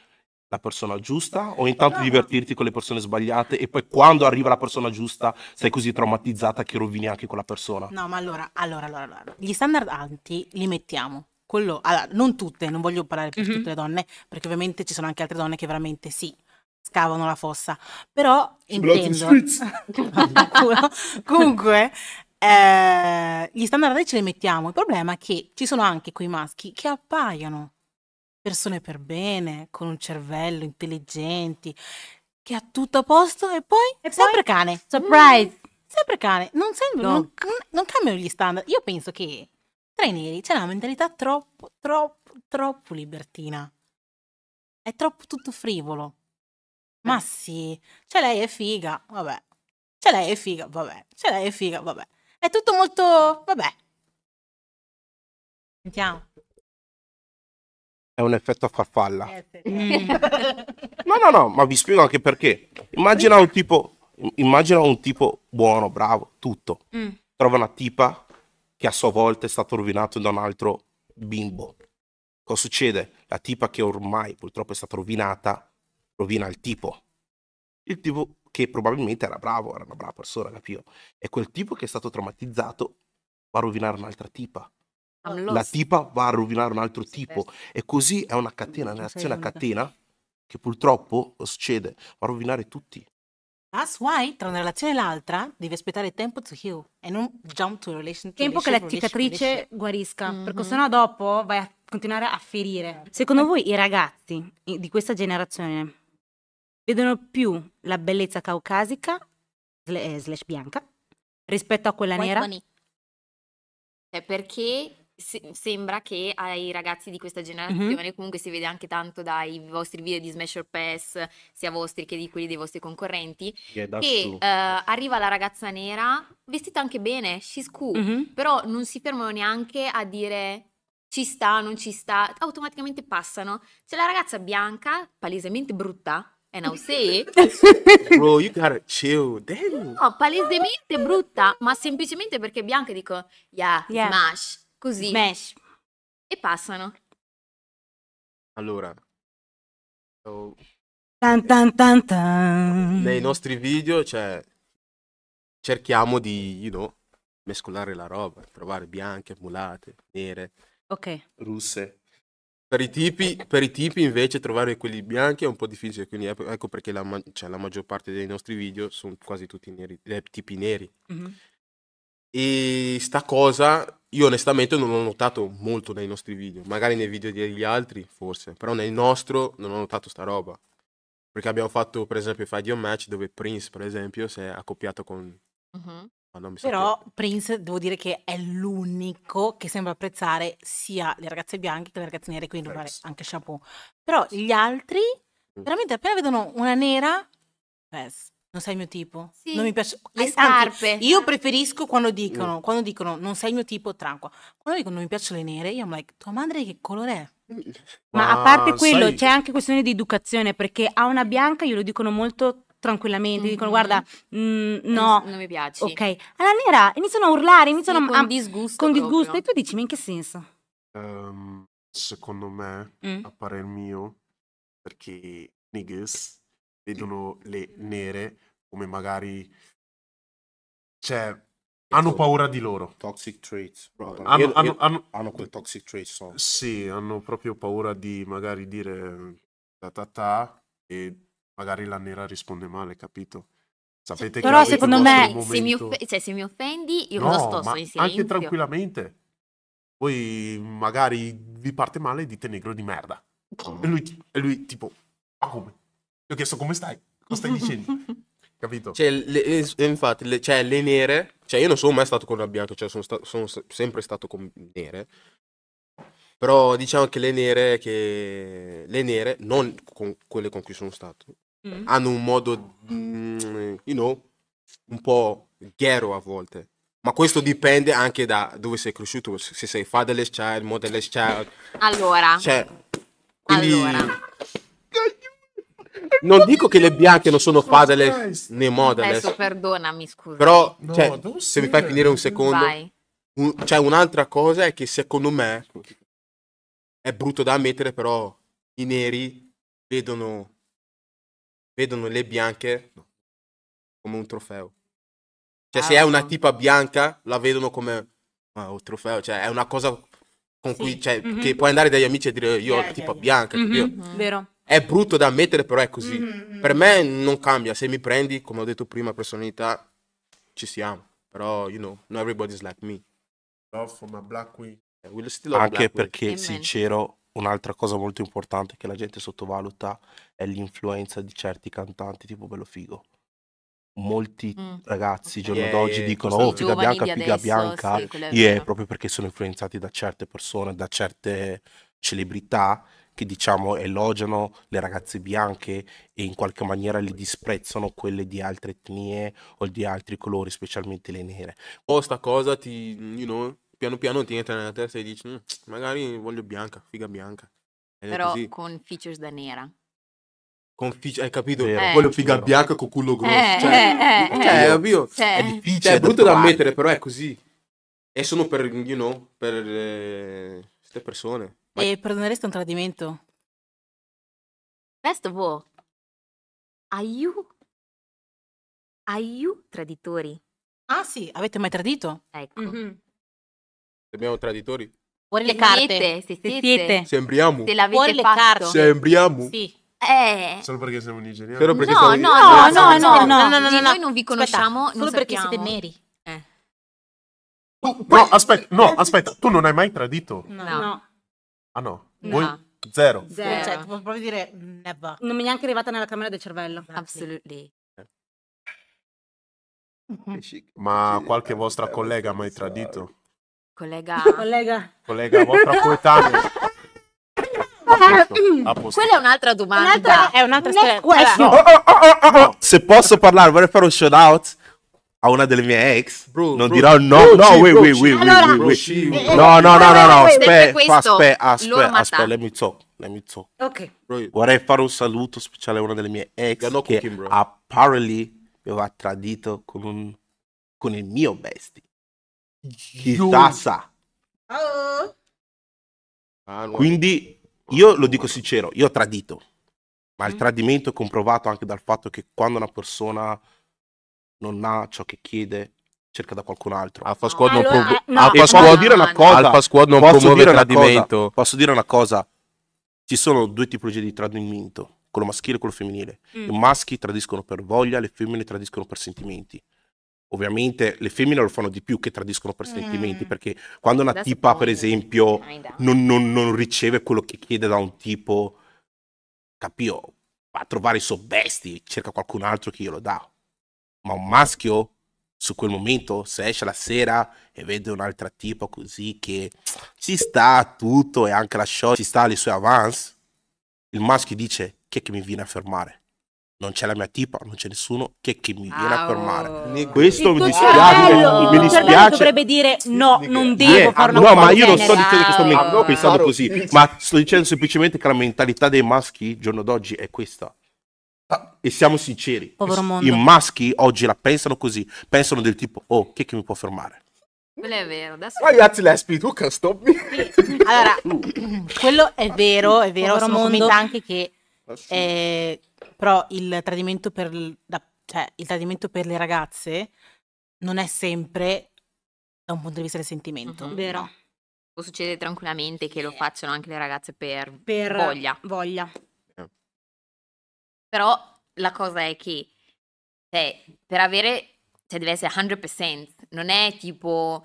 la persona giusta o intanto divertirti con le persone sbagliate e poi quando arriva la persona giusta sei così traumatizzata che rovini anche quella persona? No, ma allora, allora, allora, allora. gli standard alti li mettiamo. Quello, allora, non tutte, non voglio parlare per mm-hmm. tutte le donne, perché ovviamente ci sono anche altre donne che veramente sì. scavano la fossa, però intendo comunque eh, gli standard ce li mettiamo. Il problema è che ci sono anche quei maschi che appaiono persone per bene, con un cervello, intelligenti, che ha tutto a posto e poi è sempre cane, surprise, mm, sempre cane, non, sempre, no. non, non cambiano gli standard. Io penso che tra i neri c'è una mentalità troppo troppo troppo libertina, è troppo tutto frivolo. Ma sì, cioè lei è figa, vabbè, cioè lei è figa, vabbè, cioè lei è figa, vabbè, è tutto molto, vabbè. Sentiamo. È un effetto a farfalla. Mm. No, no, no, ma vi spiego anche perché. Immagina un tipo, immagina un tipo buono, bravo, tutto. Mm. Trova una tipa che a sua volta è stato rovinato da un altro bimbo. Cosa succede? La tipa che ormai purtroppo è stata rovinata, rovina il tipo, il tipo che probabilmente era bravo, era una brava persona, capito? E quel tipo che è stato traumatizzato va a rovinare un'altra tipa, la tipa va a rovinare un altro tipo, e così è una catena, una reazione a catena che purtroppo succede, va a rovinare tutti. That's why tra una relazione e l'altra devi aspettare tempo to heal e non jump to relationship. Tempo che la cicatrice guarisca, mm-hmm. perché sennò dopo vai a continuare a ferire. Secondo voi i ragazzi di questa generazione vedono più la bellezza caucasica slash bianca rispetto a quella White nera? Cioè, perché se sembra che ai ragazzi di questa generazione mm-hmm. comunque si vede anche tanto dai vostri video di Smash or Pass, sia vostri che di quelli dei vostri concorrenti, yeah, che uh, arriva la ragazza nera vestita anche bene, she's cool, mm-hmm. però non si fermano neanche a dire... ci sta, non ci sta, automaticamente passano. C'è la ragazza bianca, palesemente brutta, and I'll say it. Bro, you gotta chill, damn. No, palesemente brutta, ma semplicemente perché bianca dico yeah, yeah, smash, così. Smash. E passano. Allora, so, tan, tan, tan, tan. Nei nostri video, cioè, cerchiamo di, you know, mescolare la roba, trovare bianche, mulate, nere, okay, russe. Per i, tipi, per i tipi invece trovare quelli bianchi è un po' difficile, quindi ecco perché la, ma cioè, la maggior parte dei nostri video sono quasi tutti neri, eh, tipi neri. Mm-hmm. E sta cosa io onestamente non ho notato molto nei nostri video, magari nei video degli altri forse, però nel nostro non ho notato sta roba. Perché abbiamo fatto per esempio Find Your Match dove Prince per esempio si è accoppiato con... Mm-hmm. No, però che... Prince devo dire che è l'unico che sembra apprezzare sia le ragazze bianche che le ragazze nere, quindi devo fare anche chapeau. Però gli altri veramente appena vedono una nera, yes, non sei il mio tipo, sì, non mi piace le scarpe. Anzi, io preferisco quando dicono, mm. quando dicono non sei il mio tipo, tranqua. Quando dicono non mi piacciono le nere, io mi like, tua madre che colore è? Ma ah, a parte quello c'è anche questione di educazione, perché a una bianca glielo dicono molto tranquillamente, mm-hmm, dicono guarda mm, no, non, non mi piace, ok, alla nera iniziano a urlare, iniziano sì, a, con disgusto, con disgusto, e tu dici ma in che senso? Um, secondo me, mm. a parer mio, perché niggas vedono le nere come magari, cioè, hanno paura di loro. Toxic traits, bro. Hanno, io, hanno, io, hanno, hanno quel toxic traits, so. Sì, hanno proprio paura di magari dire ta ta ta e magari la nera risponde male, capito? Sapete cioè, che però secondo me momento... se, mi off cioè, se mi offendi io no, lo sto, ma in silenzio. Anche tranquillamente. Poi magari vi parte male e dite negro di merda. E lui, e lui tipo, ma come? Io ho chiesto come stai? Cosa stai dicendo? Capito? Cioè, le, infatti, le, cioè, le nere... Cioè, io non sono mai stato con una bianca, cioè sono, sta sono sempre stato con nere. Però diciamo che le nere, che le nere non con quelle con cui sono stato, mm. hanno un modo, mm, you know, un po' ghero a volte. Ma questo dipende anche da dove sei cresciuto, se sei fatherless child, motherless child. Allora. Cioè, quindi... Allora. Non dico che le bianche non sono fatherless né motherless. Adesso perdonami, scusa. Però, no, cioè, se mi fai finire un secondo, un, cioè un'altra cosa è che secondo me... È brutto da ammettere, però i neri vedono, vedono le bianche come un trofeo. Cioè, ah, se è una tipa bianca, la vedono come oh, un trofeo. Cioè, è una cosa con sì. cui cioè, mm-hmm. che puoi andare dagli amici e dire io ho yeah, la tipa yeah, bianca. Yeah. Mm-hmm. Mm-hmm. Vero. È brutto da ammettere, però è così. Mm-hmm. Per me non cambia. Se mi prendi, come ho detto prima, personalità, ci siamo. Però, you know, not everybody's like me. Love from a black queen. Anche perché, sincero, un'altra cosa molto importante che la gente sottovaluta è l'influenza di certi cantanti tipo Bello Figo. Molti mm. ragazzi okay. giorno yeah, d'oggi yeah, dicono oh figa bianca, figa adesso, bianca, sì, è yeah, proprio perché sono influenzati da certe persone, da certe celebrità che diciamo elogiano le ragazze bianche e in qualche maniera li disprezzano quelle di altre etnie o di altri colori, specialmente le nere. Oh, sta cosa ti, you know, piano piano ti entra nella testa e dici magari voglio bianca, figa bianca. Ed però così, con features da nera. Con feature, hai capito? Eh, voglio figa vero. bianca con culo grosso. Eh, cioè, eh, cioè, eh, è, ovvio, cioè, è difficile, cioè, è brutto da ammettere, però è così. E sono per, you know, per eh, queste persone. Ma... E perdonereste un tradimento? First of all, are you, are you traditori? Ah sì, avete mai tradito? Ecco. Mm-hmm. Abbiamo traditori. Fuori le carte. Se siete. Sembriamo. Se Fuori le carte. Sembriamo. Sì. Eh. Solo perché siamo nigeriani. Solo perché no, siamo no, no, no, no, no, no, no, no, no. Noi non vi conosciamo. Aspetta, non solo sappiamo. Perché siete neri. Eh. Tu, no, aspetta, no, aspetta. Tu non hai mai tradito? No. no. Ah no? no. Voi? Zero. Zero. Cioè, posso proprio dire never. Non mi è neanche arrivata nella camera del cervello. Absolutely. Ma qualche vostra collega ha mai tradito? Collega... Collega... Collega, vostra coetanea. Quella è un'altra domanda. È un'altra storia. No. No. No. Se posso parlare, vorrei fare un shout out a una delle mie ex, bro, non bro, dirò no, bro, no, wait, wait, wait, wait, wait, no, no, no, no, no, aspetta, aspetta, aspetta, aspetta, let me talk, let me talk. Ok. Bro, vorrei fare un saluto speciale a una delle mie ex no che cooking, apparently mi aveva tradito con, un, con il mio bestie. Chissà sa. Oh. Ah, no. Quindi io lo dico sincero, io ho tradito, ma il tradimento è comprovato anche dal fatto che quando una persona non ha ciò che chiede, cerca da qualcun altro. Alpha Squad non promuove il tradimento. Cosa, posso dire una cosa? Ci sono due tipologie di tradimento, quello maschile e quello femminile. Mm. I maschi tradiscono per voglia, le femmine tradiscono per sentimenti. Ovviamente le femmine lo fanno di più che tradiscono per mm. sentimenti, perché quando una That's tipa, per esempio, non, non, non riceve quello che chiede da un tipo, capio, va a trovare i suoi bestie, cerca qualcun altro che glielo dà. Ma un maschio, su quel momento, se esce la sera e vede un'altra tipa così che ci sta tutto e anche la show, ci sta le sue avance, il maschio dice, chi è che mi viene a fermare? Non c'è la mia tipa, non c'è nessuno che, che mi viene a fermare. Oh. Questo mi dispiace, mi dispiace. Dovrebbe dire no, non devo yeah, fare una no, cosa. No, ma io non sto dicendo che sto no, pensando no, così, no. ma sto dicendo semplicemente che la mentalità dei maschi il giorno d'oggi è questa. E siamo sinceri, i maschi oggi la pensano così, pensano del tipo, oh, chi è che mi può fermare? Quello è vero. Adesso... Ragazzi, la speed, tu can stop me. Sì. Allora, quello è vero, è vero, sono commenta anche che... Eh, però il tradimento per la, cioè, il tradimento per le ragazze non è sempre da un punto di vista del sentimento, uh-huh. vero? Può succedere tranquillamente che lo facciano anche le ragazze per, per voglia, voglia. Eh. Però la cosa è che cioè, per avere, cioè, deve essere cento per cento, non è tipo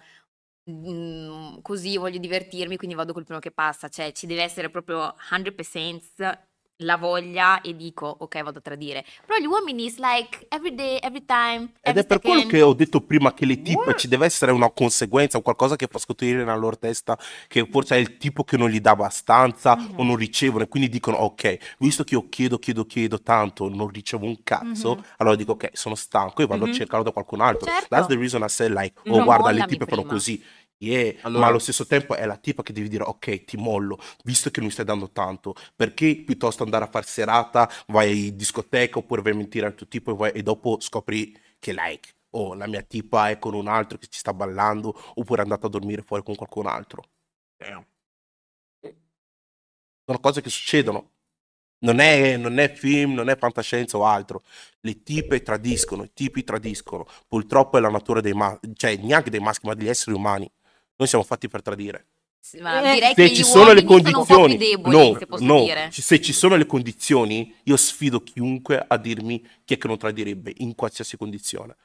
mh, così voglio divertirmi quindi vado col primo che passa, cioè ci deve essere proprio cento per cento la voglia e dico ok vado a tradire, però gli uomini is like every day, every time, every ed è per second. Quello che ho detto prima che le tipe ci deve essere una conseguenza, qualcosa che fa scoprire nella loro testa che forse è il tipo che non gli dà abbastanza mm-hmm. o non ricevono e quindi dicono ok visto che io chiedo chiedo chiedo tanto non ricevo un cazzo mm-hmm. allora dico ok sono stanco e vado mm-hmm. a cercarlo da qualcun altro, certo. That's the reason I say like oh non guarda le tipe prima. Fanno così yeah, allora. Ma allo stesso tempo è la tipa che devi dire ok ti mollo visto che non mi stai dando tanto, perché piuttosto andare a far serata vai in discoteca oppure vai a mentire al tuo tipo e, vai, e dopo scopri che like oh la mia tipa è con un altro che ci sta ballando oppure è andata a dormire fuori con qualcun altro. Damn. Sono cose che succedono, non è, non è film, non è fantascienza o altro, le tipe tradiscono, i tipi tradiscono, purtroppo è la natura dei maschi, cioè neanche dei maschi ma degli esseri umani. Noi siamo fatti per tradire. Ma direi se che ci sono le condizioni, deboli, no, se, no. Dire. se ci sono le condizioni, io sfido chiunque a dirmi chi è che non tradirebbe in qualsiasi condizione.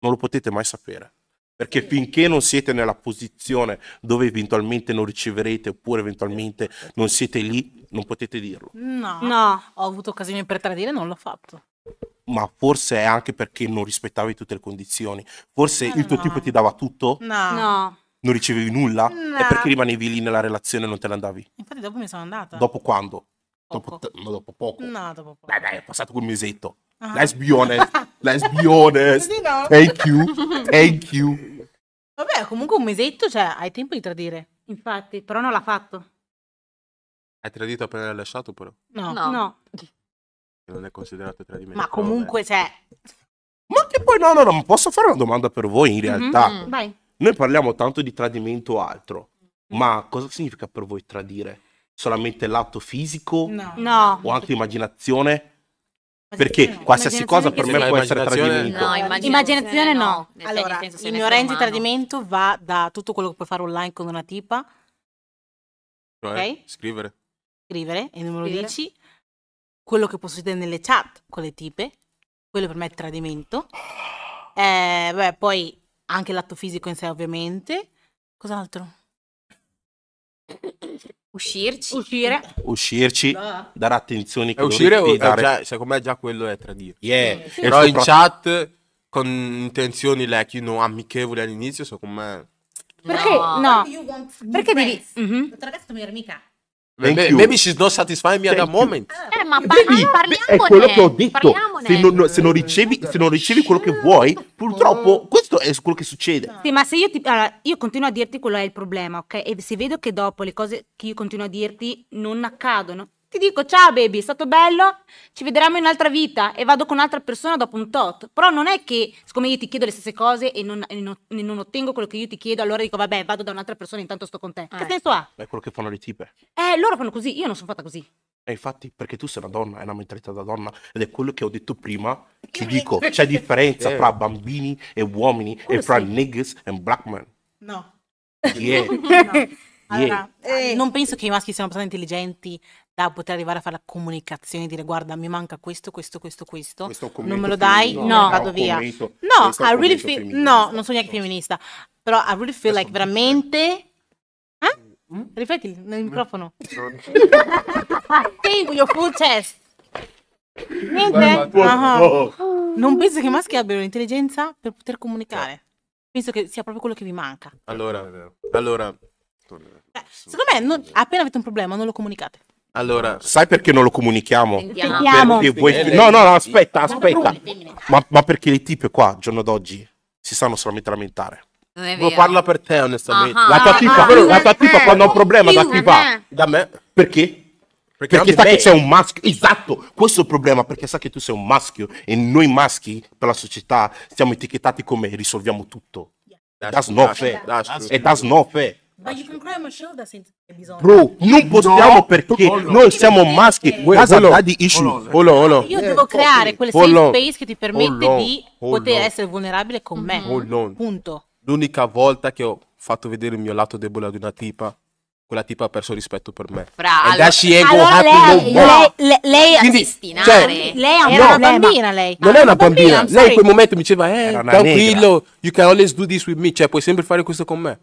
Non lo potete mai sapere. Perché finché non siete nella posizione dove eventualmente non riceverete oppure eventualmente non siete lì, non potete dirlo. No, no. Ho avuto occasione per tradire e non l'ho fatto. Ma forse è anche perché non rispettavi tutte le condizioni. Forse no, il tuo no. tipo ti dava tutto? No. No. Non ricevevi nulla? No. È perché rimanevi lì nella relazione e non te ne andavi? Infatti dopo mi sono andata. Dopo quando? Poco. Dopo, no, dopo poco. No, dopo poco. Dai, dai, è passato quel mesetto. Ah. Let's be honest. Let's be honest. Sì, no. Thank you. Thank you. Vabbè, comunque un mesetto, cioè, hai tempo di tradire. Infatti, però non l'ha fatto. Hai tradito appena l'hai lasciato, però? No. No. no. Non è considerato tradimento. Ma comunque, cioè... Ma che poi, no, no, no, posso fare una domanda per voi, in realtà? Mm-hmm. Vai. Noi parliamo tanto di tradimento o altro, ma cosa significa per voi tradire? Solamente l'atto fisico? No. no. O anche immaginazione? Perché qualsiasi cosa per me può essere tradimento. No, immaginazione, immaginazione no. no. Allora, il mio range di tradimento va da tutto quello che puoi fare online con una tipa. Cioè, ok? Scrivere. Scrivere, e numero dieci. Quello che può succedere nelle chat con le tipe. Quello per me è tradimento. Eh, beh, poi... Anche l'atto fisico in sé, ovviamente. Cos'altro? Uscirci. Uscire. Uscirci. No. Dare attenzione. Che uscire o dare... già, secondo me già quello è tradire. Yeah. Sì. Però in chat, con intenzioni like, you know, amichevoli all'inizio, secondo me... Perché? No. no. Perché devi... Mm-hmm. La tua ragazza è mia amica. Maybe she's not satisfying me at the moment. Eh, ma devi, parliamone, è quello che ho detto. Se non, se, non ricevi, se non ricevi quello che vuoi, purtroppo questo è quello che succede. Sì, ma se io ti, allora, io continuo a dirti quello è il problema, ok? E se vedo che dopo le cose che io continuo a dirti non accadono, ti dico ciao baby, è stato bello, ci vedremo in un'altra vita, e vado con un'altra persona dopo un tot. Però non è che siccome io ti chiedo le stesse cose e non, e non, e non ottengo quello che io ti chiedo, allora dico vabbè, vado da un'altra persona, intanto sto con te. Eh. Che senso ha? È quello che fanno le tipe. Eh, loro fanno così, io non sono fatta così. E infatti, perché tu sei una donna, è una mentalità da donna, ed è quello che ho detto prima, ti dico, c'è differenza fra bambini e uomini, quello e fra sì. niggas e black men. No. Yeah. no. Allora, yeah. eh. Non penso che i maschi siano abbastanza intelligenti da poter arrivare a fare la comunicazione e dire guarda mi manca questo, questo, questo, questo, questo non me lo dai? No, no vado via. Commento, no, I really feel... no, non sono neanche femminista, però I really feel like veramente... Eh? Mm? Rifletti nel microfono. Tengo your full chest. Niente? Uh-huh. Non penso che i maschi abbiano l'intelligenza per poter comunicare. Penso che sia proprio quello che vi manca. Allora, allora... Beh, secondo me non, appena avete un problema non lo comunicate. Allora, sai perché non lo comunichiamo? Perché voi, no, no, no, aspetta, aspetta. Ma, ma perché le tipe qua, al giorno d'oggi, si sanno solamente lamentare. Non parla per te, onestamente. Uh-huh. La tua tipa, uh-huh. la tua tipa uh-huh. quando ha un problema, da chi va? Da me. Perché? Perché, perché sa che c'è un maschio, esatto, questo è il problema, perché sa che tu sei un maschio e noi maschi per la società siamo etichettati come risolviamo tutto. That's not fair. E that's not fair. Ma you can cry on my shoulder senza bisogno. Bro, non possiamo no, perché no, no. noi siamo maschi. That's a daddy issue. Oh no, oh no. Io devo creare quel safe space che ti permette oh no. di oh poter no. essere vulnerabile con me. Oh no. Punto. L'unica volta che ho fatto vedere il mio lato debole ad una tipa, quella tipa ha perso rispetto per me. Bravo. Allora, allora lei, no lei, lei, quindi, cioè, lei era no, una bambina, lei. Non ah, è una bambina. bambina. Lei in quel momento mi diceva, eh, tranquillo, negra. You can always do this with me. Cioè, puoi sempre fare questo con me.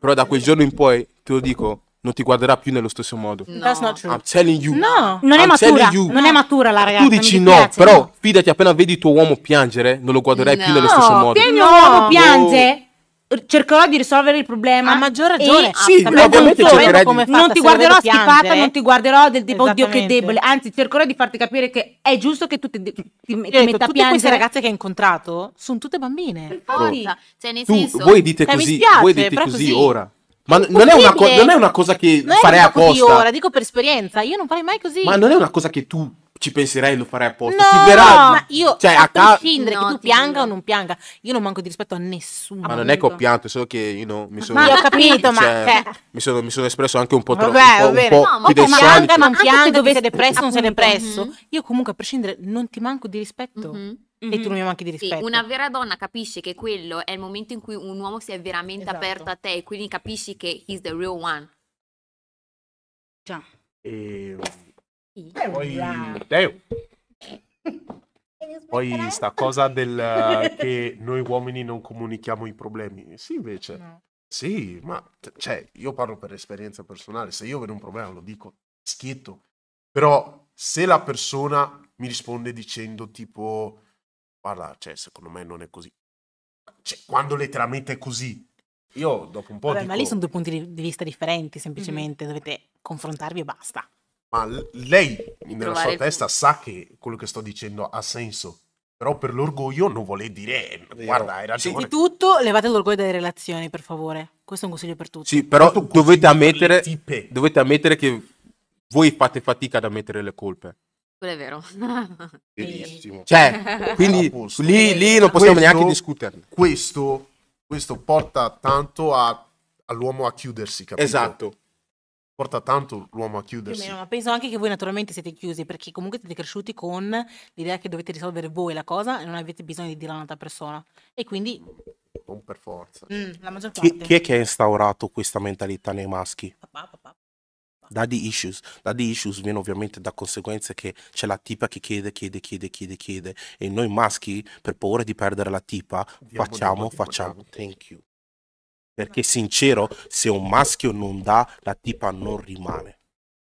Però da quel giorno in poi, te lo dico, non ti guarderà più nello stesso modo. No. That's not true. I'm telling you. No, non è I'm matura. Non è matura la ragazza. Tu dici no, piace, però no. fidati, appena vedi il tuo uomo piangere, non lo guarderai no. più nello stesso modo. Se il mio no. uomo piange, no. cercherò di risolvere il problema. A maggior ragione. E... Sì, ovviamente cercherai di... Non ti guarderò schifata, non ti guarderò del tipo, oddio che debole. Anzi, cercherò di farti capire che è giusto che tu ti, ti, ti metta a piangere. Tutte queste ragazze che hai incontrato sono tutte bambine. Cioè, nel senso... Voi dite così, voi dite così ora. Ma non è, una non è una cosa che non farei apposta. Io ora dico per esperienza, io non farei mai così. Ma non è una cosa che tu ci penserai e lo farai apposta. No, ti verrà, ma io cioè, a prescindere no, che tu pianga o non pianga, io non manco di rispetto a nessuno. Ma non momento. È che ho pianto, solo che io no, mi sono. Ma ho capito, cioè, ma mi sono, mi sono espresso anche un po' troppo. Vabbè, un po', un no, po' più ma pianga, non pianga, dove sei depresso, non sei depresso. Mm-hmm. Io comunque a prescindere non ti manco di rispetto. Mm-hmm. Mm-hmm. E tu non mi manchi di rispetto. Sì, una vera donna capisce che quello è il momento in cui un uomo si è veramente esatto. aperto a te, e quindi capisci che he's the real one. Già. E sì. Poi Deo. Poi sta cosa del che noi uomini non comunichiamo i problemi. Sì, invece. No. Sì, ma cioè, io parlo per esperienza personale, se io vedo un problema lo dico, schietto. Però se la persona mi risponde dicendo tipo guarda, cioè, secondo me non è così. Cioè, quando letteralmente è così, io dopo un po' allora, dico... Ma lì sono due punti di vista differenti, semplicemente. Mm-hmm. Dovete confrontarvi e basta. Ma lei, di nella sua testa, punto. Sa che quello che sto dicendo ha senso. Però per l'orgoglio non vuole dire, eh, guarda, hai ragione. Sì, di tutto, levate l'orgoglio dalle relazioni, per favore. Questo è un consiglio per tutti. Sì, però dovete ammettere, dovete ammettere che voi fate fatica ad ammettere le colpe. Quello è vero. Bellissimo. Cioè, quindi lì, lì non possiamo questo, neanche discuterne. Questo, questo porta tanto all'uomo a chiudersi, capito? Esatto. Porta tanto l'uomo a chiudersi. Meno, ma penso anche che voi naturalmente siete chiusi, perché comunque siete cresciuti con l'idea che dovete risolvere voi la cosa e non avete bisogno di dire a un'altra persona. E quindi... Non per forza. Mm, la maggior parte. Chi, chi è che ha instaurato questa mentalità nei maschi? Papà, papà. Daddy issues. Daddy issues viene ovviamente da conseguenze che c'è la tipa che chiede, chiede, chiede, chiede, chiede. E noi maschi, per paura di perdere la tipa, Diamo facciamo, tipo, facciamo. Thank you. Perché sincero, se un maschio non dà, la tipa non rimane.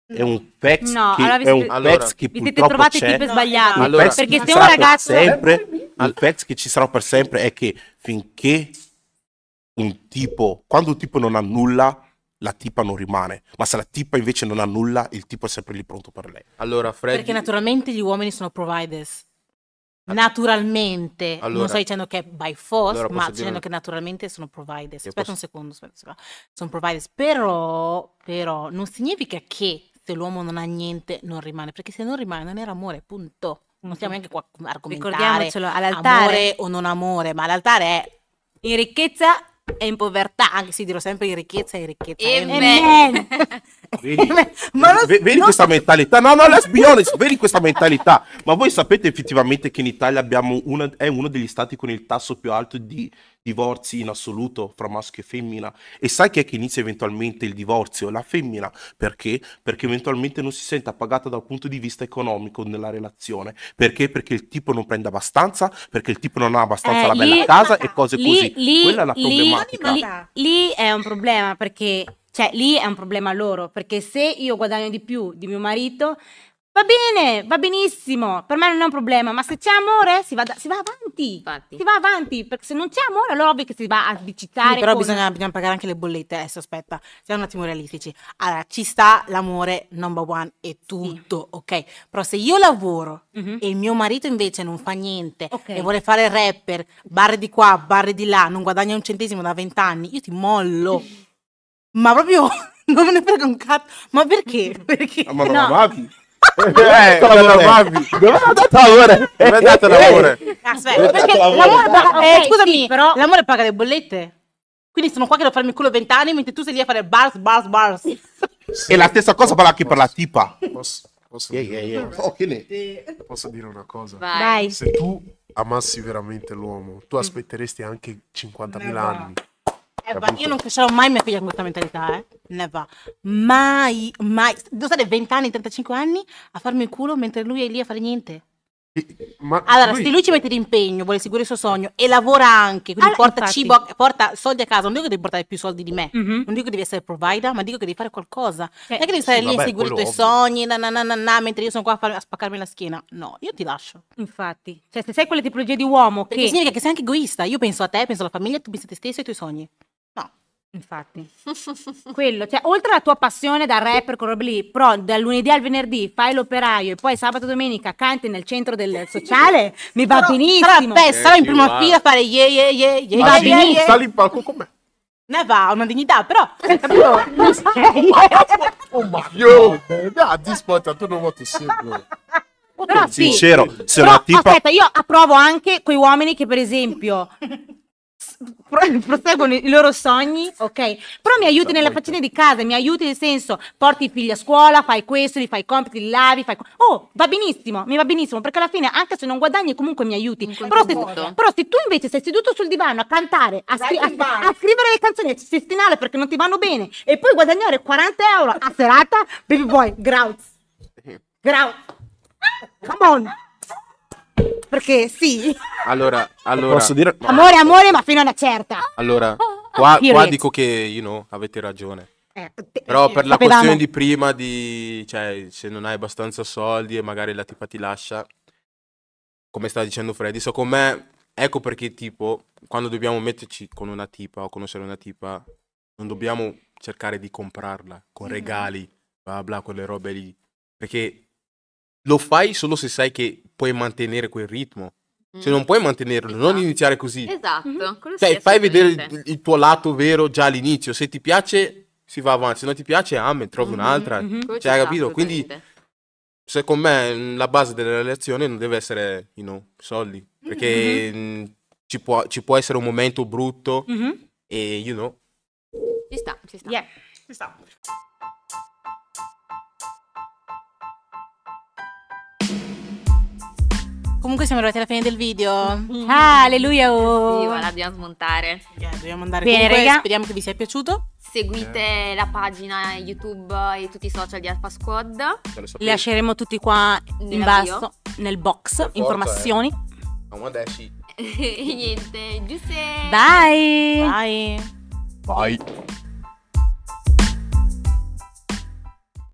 È un pezzo no, che, allora vi, è un allora, che vi purtroppo vi siete trovate tipe sbagliate. No, allora, perché se un ragazzo... Sempre, il pezzo che ci sarà per sempre è che finché un tipo... Quando un tipo non ha nulla... la tipa non rimane, ma se la tipa invece non ha nulla, il tipo è sempre lì pronto per lei. Allora, Freddy... Perché naturalmente gli uomini sono providers. Naturalmente, allora, non sto dicendo che è by force, allora ma sto dicendo che naturalmente sono providers. Aspetta posso... un secondo, aspetta, sono providers, però, però non significa che se l'uomo non ha niente non rimane, perché se non rimane non era amore, punto. Non stiamo neanche qua a argomentare amore o non amore, ma l'altare è in ricchezza e in povertà, anche se dirò sempre in ricchezza e in ricchezza. Amen. Vedi, ma non, vedi non... questa mentalità, no no let's be honest, vedi questa mentalità, ma voi sapete effettivamente che in Italia abbiamo una, è uno degli stati con il tasso più alto di divorzi in assoluto fra maschio e femmina, e sai chi è che inizia eventualmente il divorzio? La femmina. Perché? Perché eventualmente non si sente appagata dal punto di vista economico nella relazione. Perché? Perché il tipo non prende abbastanza, perché il tipo non ha abbastanza eh, la bella lì, casa e cose lì, così lì, quella è la problematica lì, lì è un problema, perché cioè lì è un problema loro, perché se io guadagno di più di mio marito va bene, va benissimo, per me non è un problema, ma se c'è amore si va, da, si va avanti, Infatti. si va avanti, perché se non c'è amore allora ovvio che si va a bicicare. Sì, però con... bisogna, bisogna pagare anche le bollette, adesso aspetta, siamo un attimo realistici. Allora ci sta l'amore number one e tutto, sì. ok? Però se io lavoro mm-hmm. e il mio marito invece non fa niente okay. e vuole fare rapper, barre di qua, barre di là, non guadagna un centesimo da vent'anni, io ti mollo. Ma proprio non me ne frega un cazzo, ma perché? Perché? Ma non amavi? Eh, eh, dove ha dato l'amore? Dove ha dato l'amore? Aspetta, perché l'amore paga, eh, okay, scusami, sì, però l'amore paga le bollette. Quindi sono qua che devo farmi il culo vent'anni mentre tu sei lì a fare bars, bars, bars. Sì. E la stessa cosa vale anche per la tipa. Posso, posso, yeah, yeah, yeah. Oh, posso dire una cosa? Vai. Se tu amassi veramente l'uomo, tu aspetteresti anche cinquantamila anni. Eva, io non crescerò mai mia figlia con questa mentalità, eh? Neva. Mai, mai. Devo stare venti anni, trentacinque anni a farmi il culo mentre lui è lì a fare niente. E, ma allora, lui... se lui ci mette d'impegno, vuole seguire il suo sogno e lavora anche, quindi allora, porta infatti... cibo, porta soldi a casa. Non dico che devi portare più soldi di me, mm-hmm. non dico che devi essere provider, ma dico che devi fare qualcosa. Eh. Non è che devi stare sì, lì vabbè, a seguire i tuoi ovvio. sogni, na, na, na, na, na, mentre io sono qua a, far, a spaccarmi la schiena. No, io ti lascio. Infatti, cioè, se sei quella tipologia di uomo che... Perché significa che sei anche egoista. Io penso a te, penso alla famiglia, tu pensi a te stesso e ai tuoi sogni. No, infatti, quello, cioè oltre alla tua passione da rapper con robe lì, però dal lunedì al venerdì fai l'operaio e poi sabato e domenica canti nel centro del sociale, mi va però, benissimo. Però sarò in prima fila a fare yeah yeah yeah, yeah mi va sì, benissimo. Sali in palco con me. Ne va, una dignità, però. Oh ma io, da dispota tu non vuoi sempre. Però sincero, sì. se però, una tipa... aspetta, io approvo anche quei uomini che per esempio proseguono i loro sogni, ok, però mi aiuti nella faccenda di casa, mi aiuti nel senso porti i figli a scuola, fai questo, li fai i compiti, li lavi, fai... oh va benissimo, mi va benissimo, perché alla fine anche se non guadagni comunque mi aiuti, però se, però se tu invece sei seduto sul divano a cantare, a, scri a, a scrivere le canzoni, a cestinare perché non ti vanno bene e poi guadagnare quaranta euro a serata, baby boy, grazie, grazie, come on. Perché sì. Allora, allora posso dire... no. Amore, amore, ma fino a una certa. Allora, qua, qua dico che, you know, avete ragione. Eh, Però per la sapevamo. questione di prima, di cioè, se non hai abbastanza soldi e magari la tipa ti lascia, come stava dicendo Freddy, so con me, ecco perché tipo, quando dobbiamo metterci con una tipa o conoscere una tipa, non dobbiamo cercare di comprarla con regali, bla bla, quelle robe lì. Perché... lo fai solo se sai che puoi mantenere quel ritmo. Mm. Se non puoi mantenerlo, esatto. non iniziare così. Esatto. Mm-hmm. Cioè, fai vedere il, il tuo lato vero già all'inizio. Se ti piace, si va avanti. Se non ti piace, ah, me, trovi mm-hmm. un'altra. Mm-hmm. Cioè, hai capito? Quindi, secondo me, la base della relazione non deve essere, you know, soldi. Perché mm-hmm. mh, ci, può, ci può essere un momento brutto mm-hmm. e, you know... Ci sta, ci sta. Yeah. Ci sta. Comunque siamo arrivati alla fine del video. Mm-hmm. Ah, alleluia! Oh. Sì, la dobbiamo smontare. Yeah, dobbiamo andare. Bene, comunque, raga. Speriamo che vi sia piaciuto. Seguite yeah. la pagina YouTube e tutti i social di Alpha Squad. Le, le lasceremo tutti qua nella in basso, bio. nel box, forza, informazioni. Eh. E niente, Giuseppe. Bye! Bye! Bye!